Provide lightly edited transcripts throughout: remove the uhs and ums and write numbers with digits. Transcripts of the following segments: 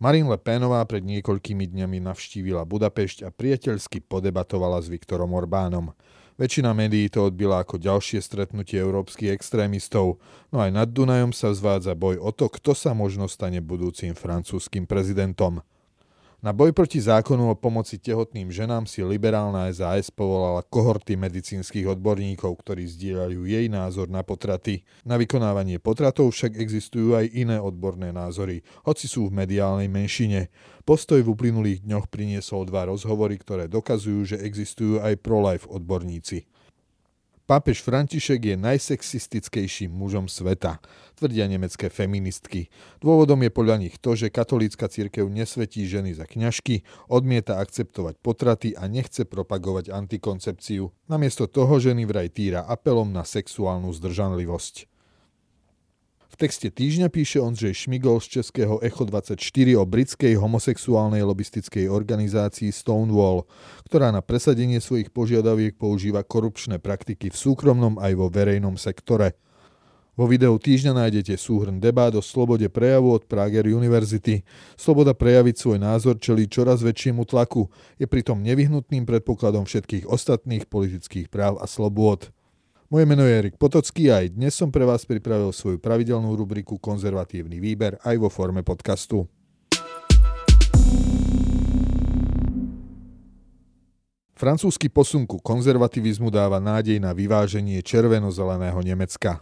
Marine Le Penová pred niekoľkými dňami navštívila Budapešť a priateľsky podebatovala s Viktorom Orbánom. Väčšina médií to odbila ako ďalšie stretnutie európskych extrémistov, no aj nad Dunajom sa zvádza boj o to, kto sa možno stane budúcim francúzskym prezidentom. Na boj proti zákonu o pomoci tehotným ženám si liberálna SAS povolala kohorty medicínskych odborníkov, ktorí zdieľajú jej názor na potraty. Na vykonávanie potratov však existujú aj iné odborné názory, hoci sú v mediálnej menšine. Postoj v uplynulých dňoch priniesol 2 rozhovory, ktoré dokazujú, že existujú aj pro-life odborníci. Pápež František je najsexistickejším mužom sveta, tvrdia nemecké feministky. Dôvodom je podľa nich to, že katolícka cirkev nesvetí ženy za kňažky, odmieta akceptovať potraty a nechce propagovať antikoncepciu. Namiesto toho ženy vraj týra apelom na sexuálnu zdržanlivosť. V texte týždňa píše Ondřej Šmigol z českého Echo 24 o britskej homosexuálnej lobistickej organizácii Stonewall, ktorá na presadenie svojich požiadaviek používa korupčné praktiky v súkromnom aj vo verejnom sektore. Vo videu týždňa nájdete súhrn debát o slobode prejavu od Prager University. Sloboda prejaviť svoj názor čelí čoraz väčšiemu tlaku, je pritom nevyhnutným predpokladom všetkých ostatných politických práv a slobôd. Moje meno je Erik Potocký a aj dnes som pre vás pripravil svoju pravidelnú rubriku Konzervatívny výber aj vo forme podcastu. Francúzsky posun ku konzervativizmu dáva nádej na vyváženie červeno-zeleného Nemecka.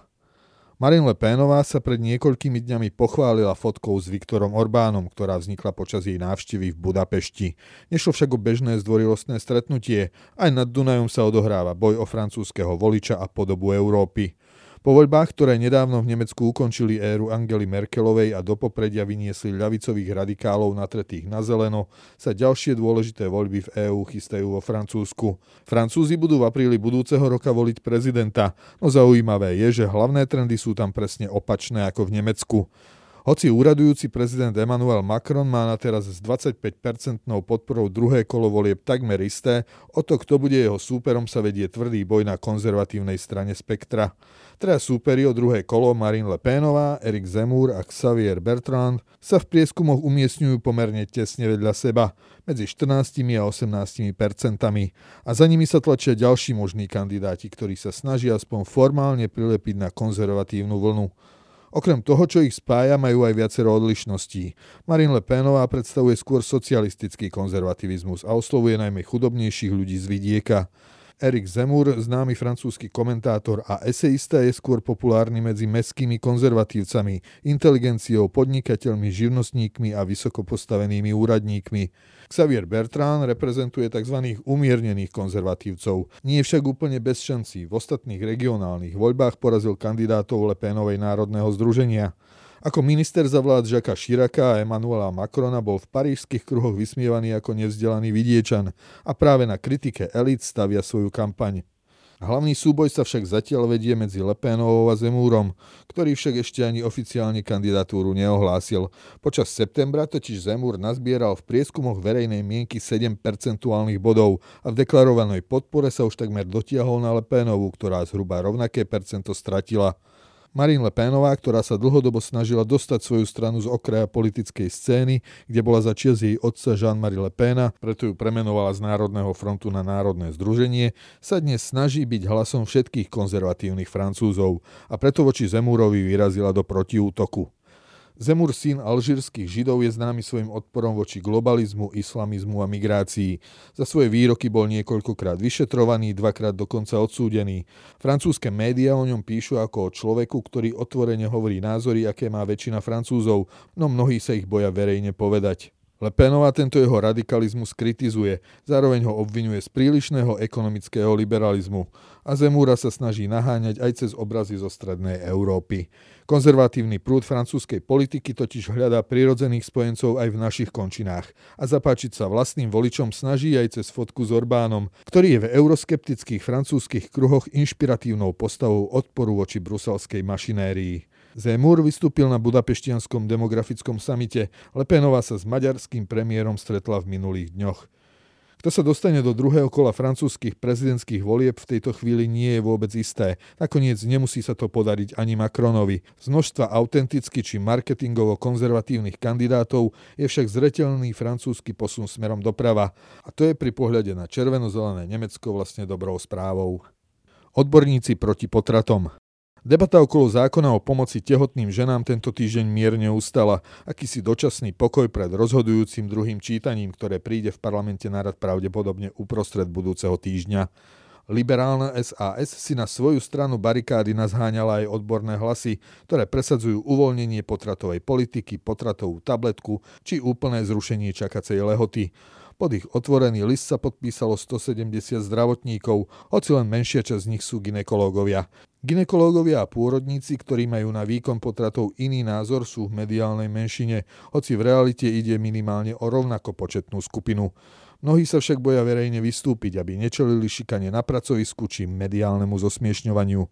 Marine Le Penová sa pred niekoľkými dňami pochválila fotkou s Viktorom Orbánom, ktorá vznikla počas jej návštevy v Budapešti. Nešlo však o bežné zdvorilostné stretnutie, aj nad Dunajom sa odohráva boj o francúzskeho voliča a podobu Európy. Po voľbách, ktoré nedávno v Nemecku ukončili éru Angely Merkelovej a do popredia vyniesli ľavicových radikálov natretých na zeleno, sa ďalšie dôležité voľby v EÚ chystajú vo Francúzsku. Francúzi budú v apríli budúceho roka voliť prezidenta, no zaujímavé je, že hlavné trendy sú tam presne opačné ako v Nemecku. Hoci úradujúci prezident Emmanuel Macron má na teraz s 25-percentnou podporou druhé kolo volieb takmer isté, o to, kto bude jeho súperom, sa vedie tvrdý boj na konzervatívnej strane spektra. Traja súperi o druhé kolo, Marine Le Penová, Éric Zemmour a Xavier Bertrand, sa v prieskumoch umiestňujú pomerne tesne vedľa seba, medzi 14 a 18%, a za nimi sa tlačia ďalší možní kandidáti, ktorí sa snažia aspoň formálne prilepiť na konzervatívnu vlnu. Okrem toho, čo ich spája, majú aj viacero odlišností. Marine Le Penová predstavuje skôr socialistický konzervativizmus a oslovuje najmä chudobnejších ľudí z vidieka. Éric Zemmour, známy francúzsky komentátor a eseista, je skôr populárny medzi mestskými konzervatívcami, inteligenciou, podnikateľmi, živnostníkmi a vysokopostavenými úradníkmi. Xavier Bertrand reprezentuje tzv. Umiernených konzervatívcov. Nie je však úplne bez šancí. V ostatných regionálnych voľbách porazil kandidátov Le Penovej národného združenia. Ako minister za vlád Jacquesa Chiraca a Emmanuela Macrona bol v parížskych kruhoch vysmievaný ako nevzdelaný vidiečan a práve na kritike elít stavia svoju kampaň. Hlavný súboj sa však zatiaľ vedie medzi Le Penovou a Zemmourom, ktorý však ešte ani oficiálne kandidatúru neohlásil. Počas septembra totiž Zemmour nazbieral v prieskumoch verejnej mienky 7% bodov a v deklarovanej podpore sa už takmer dotiahol na Le Penovú, ktorá zhruba rovnaké percento stratila. Marine Le Penová, ktorá sa dlhodobo snažila dostať svoju stranu z okraja politickej scény, kde bola začias jej otca Jean-Marie Le Pena, preto ju premenovala z Národného frontu na Národné združenie, sa dnes snaží byť hlasom všetkých konzervatívnych Francúzov a preto voči Zemmourovi vyrazila do protiútoku. Zemmour, syn alžírskych židov, je známy svojim odporom voči globalizmu, islamizmu a migrácii. Za svoje výroky bol niekoľkokrát vyšetrovaný, 2-krát dokonca odsúdený. Francúzske médiá o ňom píšu ako o človeku, ktorý otvorene hovorí názory, aké má väčšina Francúzov, no mnohí sa ich boja verejne povedať. Le Penová tento jeho radikalizmus kritizuje, zároveň ho obvinuje z prílišného ekonomického liberalizmu a Zemmoura sa snaží naháňať aj cez obrazy zo strednej Európy. Konzervatívny prúd francúzskej politiky totiž hľadá prirodzených spojencov aj v našich končinách a zapáčiť sa vlastným voličom snaží aj cez fotku s Orbánom, ktorý je v euroskeptických francúzskych kruhoch inšpiratívnou postavou odporu voči bruselskej mašinérii. Zemmour vystúpil na budapeštianskom demografickom samite, Le Penová sa s maďarským premiérom stretla v minulých dňoch. Kto sa dostane do druhého kola francúzskych prezidentských volieb v tejto chvíli nie je vôbec isté. Nakoniec nemusí sa to podariť ani Macronovi. Z množstva autenticky či marketingovo konzervatívnych kandidátov je však zreteľný francúzsky posun smerom doprava. A to je pri pohľade na červeno-zelené Nemecko vlastne dobrou správou. Odborníci proti potratom. Debata okolo zákona o pomoci tehotným ženám tento týždeň mierne ustala. Akýsi dočasný pokoj pred rozhodujúcim druhým čítaním, ktoré príde v parlamente na rad pravdepodobne uprostred budúceho týždňa. Liberálna SAS si na svoju stranu barikády nazháňala aj odborné hlasy, ktoré presadzujú uvoľnenie potratovej politiky, potratovú tabletku či úplné zrušenie čakacej lehoty. Pod ich otvorený list sa podpísalo 170 zdravotníkov, hoci len menšia časť z nich sú gynekológovia. Gynekológovia a pôrodníci, ktorí majú na výkon potratov iný názor, sú v mediálnej menšine, hoci v realite ide minimálne o rovnako početnú skupinu. Mnohí sa však boja verejne vystúpiť, aby nečelili šikane na pracovisku či mediálnemu zosmiešňovaniu.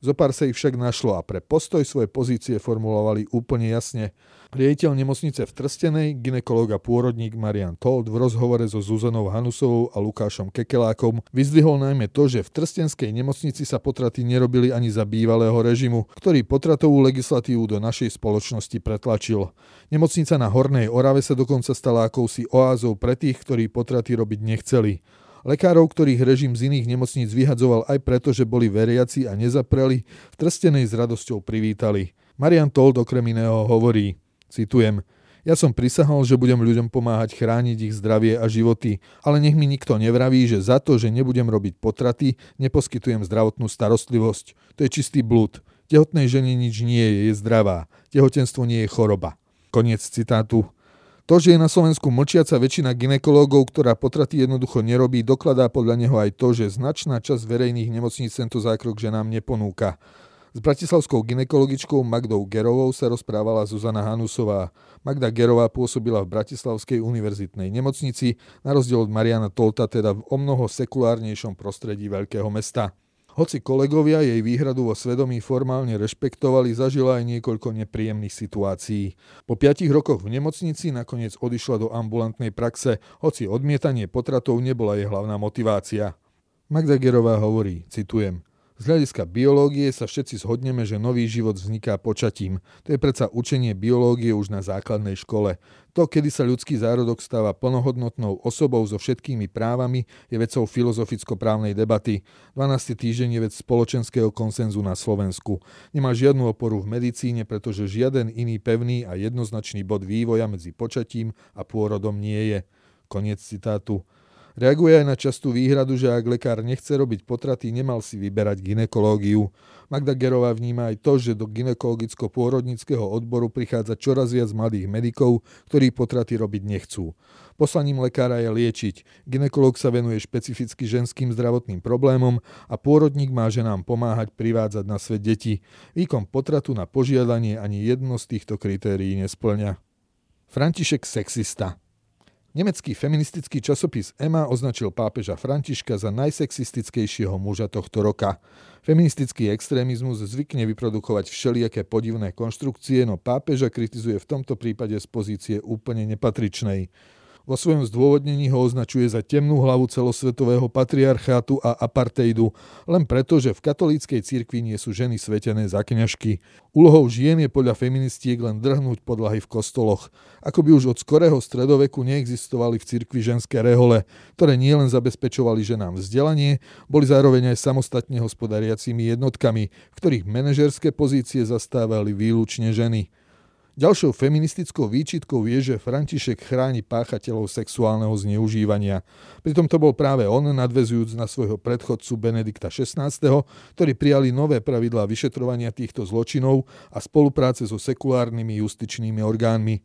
Zopár sa ich však našlo a pre postoj svoje pozície formulovali úplne jasne. Riaditeľ nemocnice v Trstenej, gynekológ a pôrodník Marián Tóth v rozhovore so Zuzanou Hanusovou a Lukášom Kekelákom vyzdvihol najmä to, že v trstenskej nemocnici sa potraty nerobili ani za bývalého režimu, ktorý potratovú legislatívu do našej spoločnosti pretlačil. Nemocnica na Hornej Orave sa dokonca stala akousi oázou pre tých, ktorí potraty robiť nechceli. Lekárov, ktorých režim z iných nemocníc vyhadzoval aj preto, že boli veriaci a nezapreli, v Trstenej s radosťou privítali. Marián Tóth okrem iného hovorí, citujem, ja som prisahal, že budem ľuďom pomáhať chrániť ich zdravie a životy, ale nech mi nikto nevraví, že za to, že nebudem robiť potraty, neposkytujem zdravotnú starostlivosť. To je čistý blúd. Tehotnej žene nič nie je, je zdravá. Tehotenstvo nie je choroba. Koniec citátu. To, že je na Slovensku mlčiaca väčšina gynekológov, ktorá potraty jednoducho nerobí, dokladá podľa neho aj to, že značná časť verejných nemocníc tento zákrok ženám neponúka. S bratislavskou gynekologičkou Magdou Gerovou sa rozprávala Zuzana Hanusová. Magda Gerová pôsobila v Bratislavskej univerzitnej nemocnici, na rozdiel od Mariána Tótha teda v omnoho sekulárnejšom prostredí veľkého mesta. Hoci kolegovia jej výhradu vo svedomí formálne rešpektovali, zažila aj niekoľko nepríjemných situácií. Po 5 rokoch v nemocnici nakoniec odišla do ambulantnej praxe, hoci odmietanie potratov nebola jej hlavná motivácia. Magda Gerová hovorí, citujem, z hľadiska biológie sa všetci zhodneme, že nový život vzniká počatím. To je predsa učenie biológie už na základnej škole. To, kedy sa ľudský zárodok stáva plnohodnotnou osobou so všetkými právami, je vecou filozoficko-právnej debaty. 12. týždeň je vec spoločenského konsenzu na Slovensku. Nemá žiadnu oporu v medicíne, pretože žiaden iný pevný a jednoznačný bod vývoja medzi počatím a pôrodom nie je. Koniec citátu. Reaguje aj na častú výhradu, že ak lekár nechce robiť potraty, nemal si vyberať gynekológiu. Magda Gerová vníma aj to, že do gynekologicko-pôrodníckeho odboru prichádza čoraz viac mladých medikov, ktorí potraty robiť nechcú. Poslaním lekára je liečiť. Gynekológ sa venuje špecificky ženským zdravotným problémom a pôrodník má ženám pomáhať privádzať na svet deti. Výkon potratu na požiadanie ani jedno z týchto kritérií nesplňa. František sexista. Nemecký feministický časopis Emma označil pápeža Františka za najsexistickejšieho muža tohto roka. Feministický extrémizmus zvykne vyprodukovať všelijaké podivné konštrukcie, no pápeža kritizuje v tomto prípade z pozície úplne nepatričnej. Vo svojom zdôvodnení ho označuje za temnú hlavu celosvetového patriarchátu a apartheidu, len preto, že v katolíckej cirkvi nie sú ženy svetené za kňažky. Úlohou žien je podľa feministiek len drhnúť podlahy v kostoloch. Ako by už od skorého stredoveku neexistovali v cirkvi ženské rehole, ktoré nielen zabezpečovali ženám vzdelanie, boli zároveň aj samostatne hospodariacimi jednotkami, v ktorých manažerské pozície zastávali výlučne ženy. Ďalšou feministickou výčitkou je, že František chráni páchateľov sexuálneho zneužívania. Pritom to bol práve on, nadväzujúc na svojho predchodcu Benedikta XVI, ktorí prijali nové pravidlá vyšetrovania týchto zločinov a spolupráce so sekulárnymi justičnými orgánmi.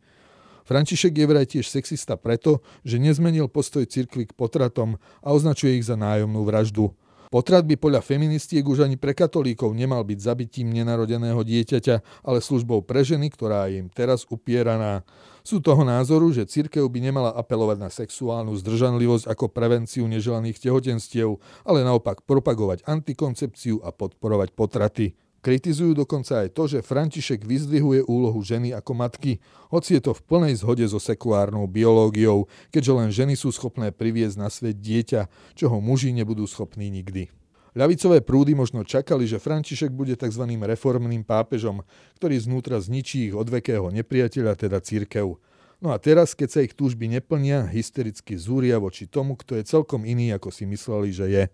František je vraj tiež sexista preto, že nezmenil postoj cirkvi k potratom a označuje ich za nájomnú vraždu. Potrat by podľa feministiek už ani pre katolíkov nemal byť zabitím nenarodeného dieťaťa, ale službou pre ženy, ktorá je im teraz upieraná. Sú toho názoru, že cirkev by nemala apelovať na sexuálnu zdržanlivosť ako prevenciu neželaných tehotenstiev, ale naopak propagovať antikoncepciu a podporovať potraty. Kritizujú dokonca aj to, že František vyzdvihuje úlohu ženy ako matky, hoci je to v plnej zhode so sekulárnou biológiou, keďže len ženy sú schopné priviesť na svet dieťa, čoho muži nebudú schopní nikdy. Ľavicové prúdy možno čakali, že František bude tzv. Reformným pápežom, ktorý znútra zničí ich odvekého nepriateľa, teda cirkev. No a teraz, keď sa ich túžby neplnia, hystericky zúria voči tomu, kto je celkom iný, ako si mysleli, že je.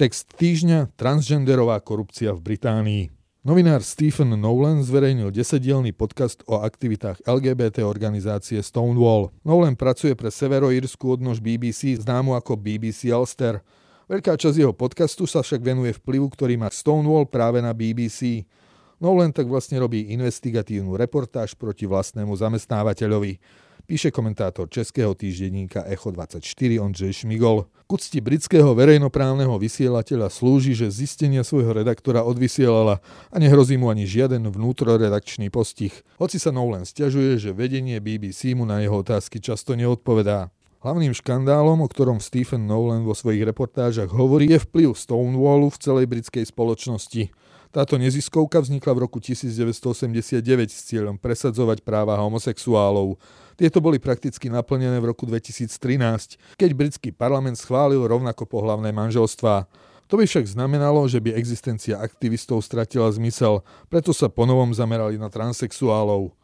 Text týždňa: Transgenderová korupcia v Británii. Novinár Stephen Nolan zverejnil 10-dielny podcast o aktivitách LGBT organizácie Stonewall. Nolan pracuje pre severoírsku odnož BBC, známu ako BBC Alster. Veľká časť jeho podcastu sa však venuje vplyvu, ktorý má Stonewall práve na BBC. Nolan tak vlastne robí investigatívnu reportáž proti vlastnému zamestnávateľovi, píše komentátor českého týždenníka Echo 24 Ondřej Šmigol. K úcti britského verejnoprávneho vysielateľa slúži, že zistenia svojho redaktora odvysielala a nehrozí mu ani žiaden vnútroredakčný postih. Hoci sa Nolan sťažuje, že vedenie BBC mu na jeho otázky často neodpovedá. Hlavným škandálom, o ktorom Stephen Nolan vo svojich reportážach hovorí, je vplyv Stonewallu v celej britskej spoločnosti. Táto neziskovka vznikla v roku 1989 s cieľom presadzovať práva homosexuálov. Tieto boli prakticky naplnené v roku 2013, keď britský parlament schválil rovnako pohlavné manželstvá. To by však znamenalo, že by existencia aktivistov stratila zmysel, preto sa ponovom zamerali na transsexuálov.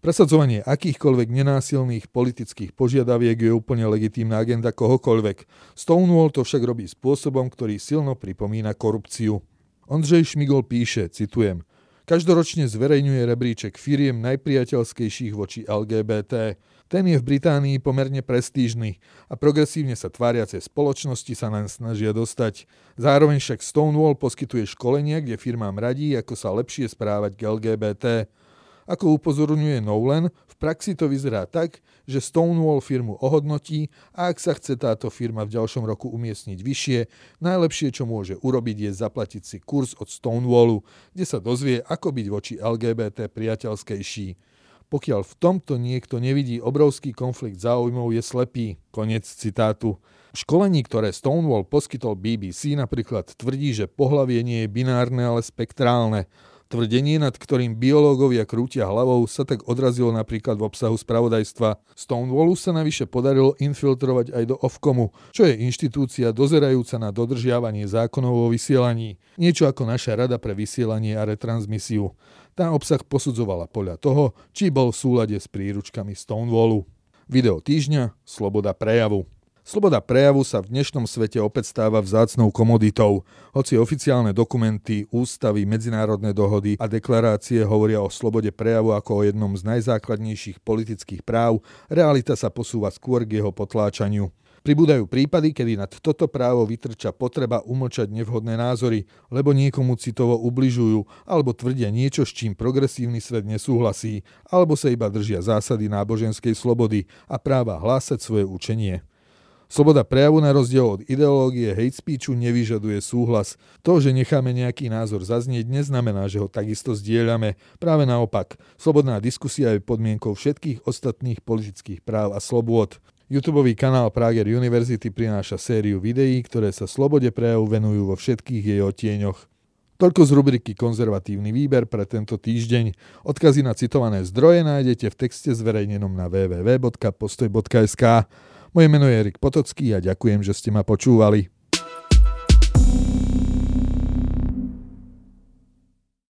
Presadzovanie akýchkoľvek nenásilných politických požiadaviek je úplne legitímna agenda kohokoľvek. Stonewall to však robí spôsobom, ktorý silno pripomína korupciu. Ondřej Šmigol píše, citujem: každoročne zverejňuje rebríček firiem najpriateľskejších voči LGBT. Ten je v Británii pomerne prestížny a progresívne sa tváriace spoločnosti sa nám snažia dostať. Zároveň však Stonewall poskytuje školenia, kde firmám radí, ako sa lepšie správať k LGBT. Ako upozorňuje Nolan, v praxi to vyzerá tak, že Stonewall firmu ohodnotí a ak sa chce táto firma v ďalšom roku umiestniť vyššie, najlepšie, čo môže urobiť, je zaplatiť si kurz od Stonewallu, kde sa dozvie, ako byť voči LGBT priateľskejší. Pokiaľ v tomto niekto nevidí obrovský konflikt záujmov, je slepý. Koniec citátu. V školení, ktoré Stonewall poskytol BBC, napríklad tvrdí, že pohlavie nie je binárne, ale spektrálne. Tvrdenie, nad ktorým biológovia krútia hlavou, sa tak odrazilo napríklad v obsahu spravodajstva. Stonewallu sa navyše podarilo infiltrovať aj do Ofcomu, čo je inštitúcia dozerajúca na dodržiavanie zákonov o vysielaní. Niečo ako naša rada pre vysielanie a retransmisiu. Tá obsah posudzovala podľa toho, či bol v súlade s príručkami Stonewallu. Video týždňa: Sloboda prejavu. Sloboda prejavu sa v dnešnom svete opäť stáva vzácnou komoditou, hoci oficiálne dokumenty, ústavy, medzinárodné dohody a deklarácie hovoria o slobode prejavu ako o jednom z najzákladnejších politických práv, realita sa posúva skôr k jeho potláčaniu. Pribúdajú prípady, kedy nad toto právo vytrča potreba umlčať nevhodné názory, lebo niekomu citovo ubližujú, alebo tvrdia niečo, s čím progresívny svet nesúhlasí, alebo sa iba držia zásady náboženskej slobody a práva hlásať svoje učenie. Sloboda prejavu na rozdiel od ideológie hate speechu nevyžaduje súhlas. To, že necháme nejaký názor zaznieť, neznamená, že ho takisto zdieľame. Práve naopak, slobodná diskusia je podmienkou všetkých ostatných politických práv a slobôd. YouTubeový kanál Prager University prináša sériu videí, ktoré sa slobode prejavu venujú vo všetkých jej odtieňoch. Toľko z rubriky Konzervatívny výber pre tento týždeň. Odkazy na citované zdroje nájdete v texte zverejnenom na www.postoj.sk. Moje meno je Erik Potocký a ďakujem, že ste ma počúvali.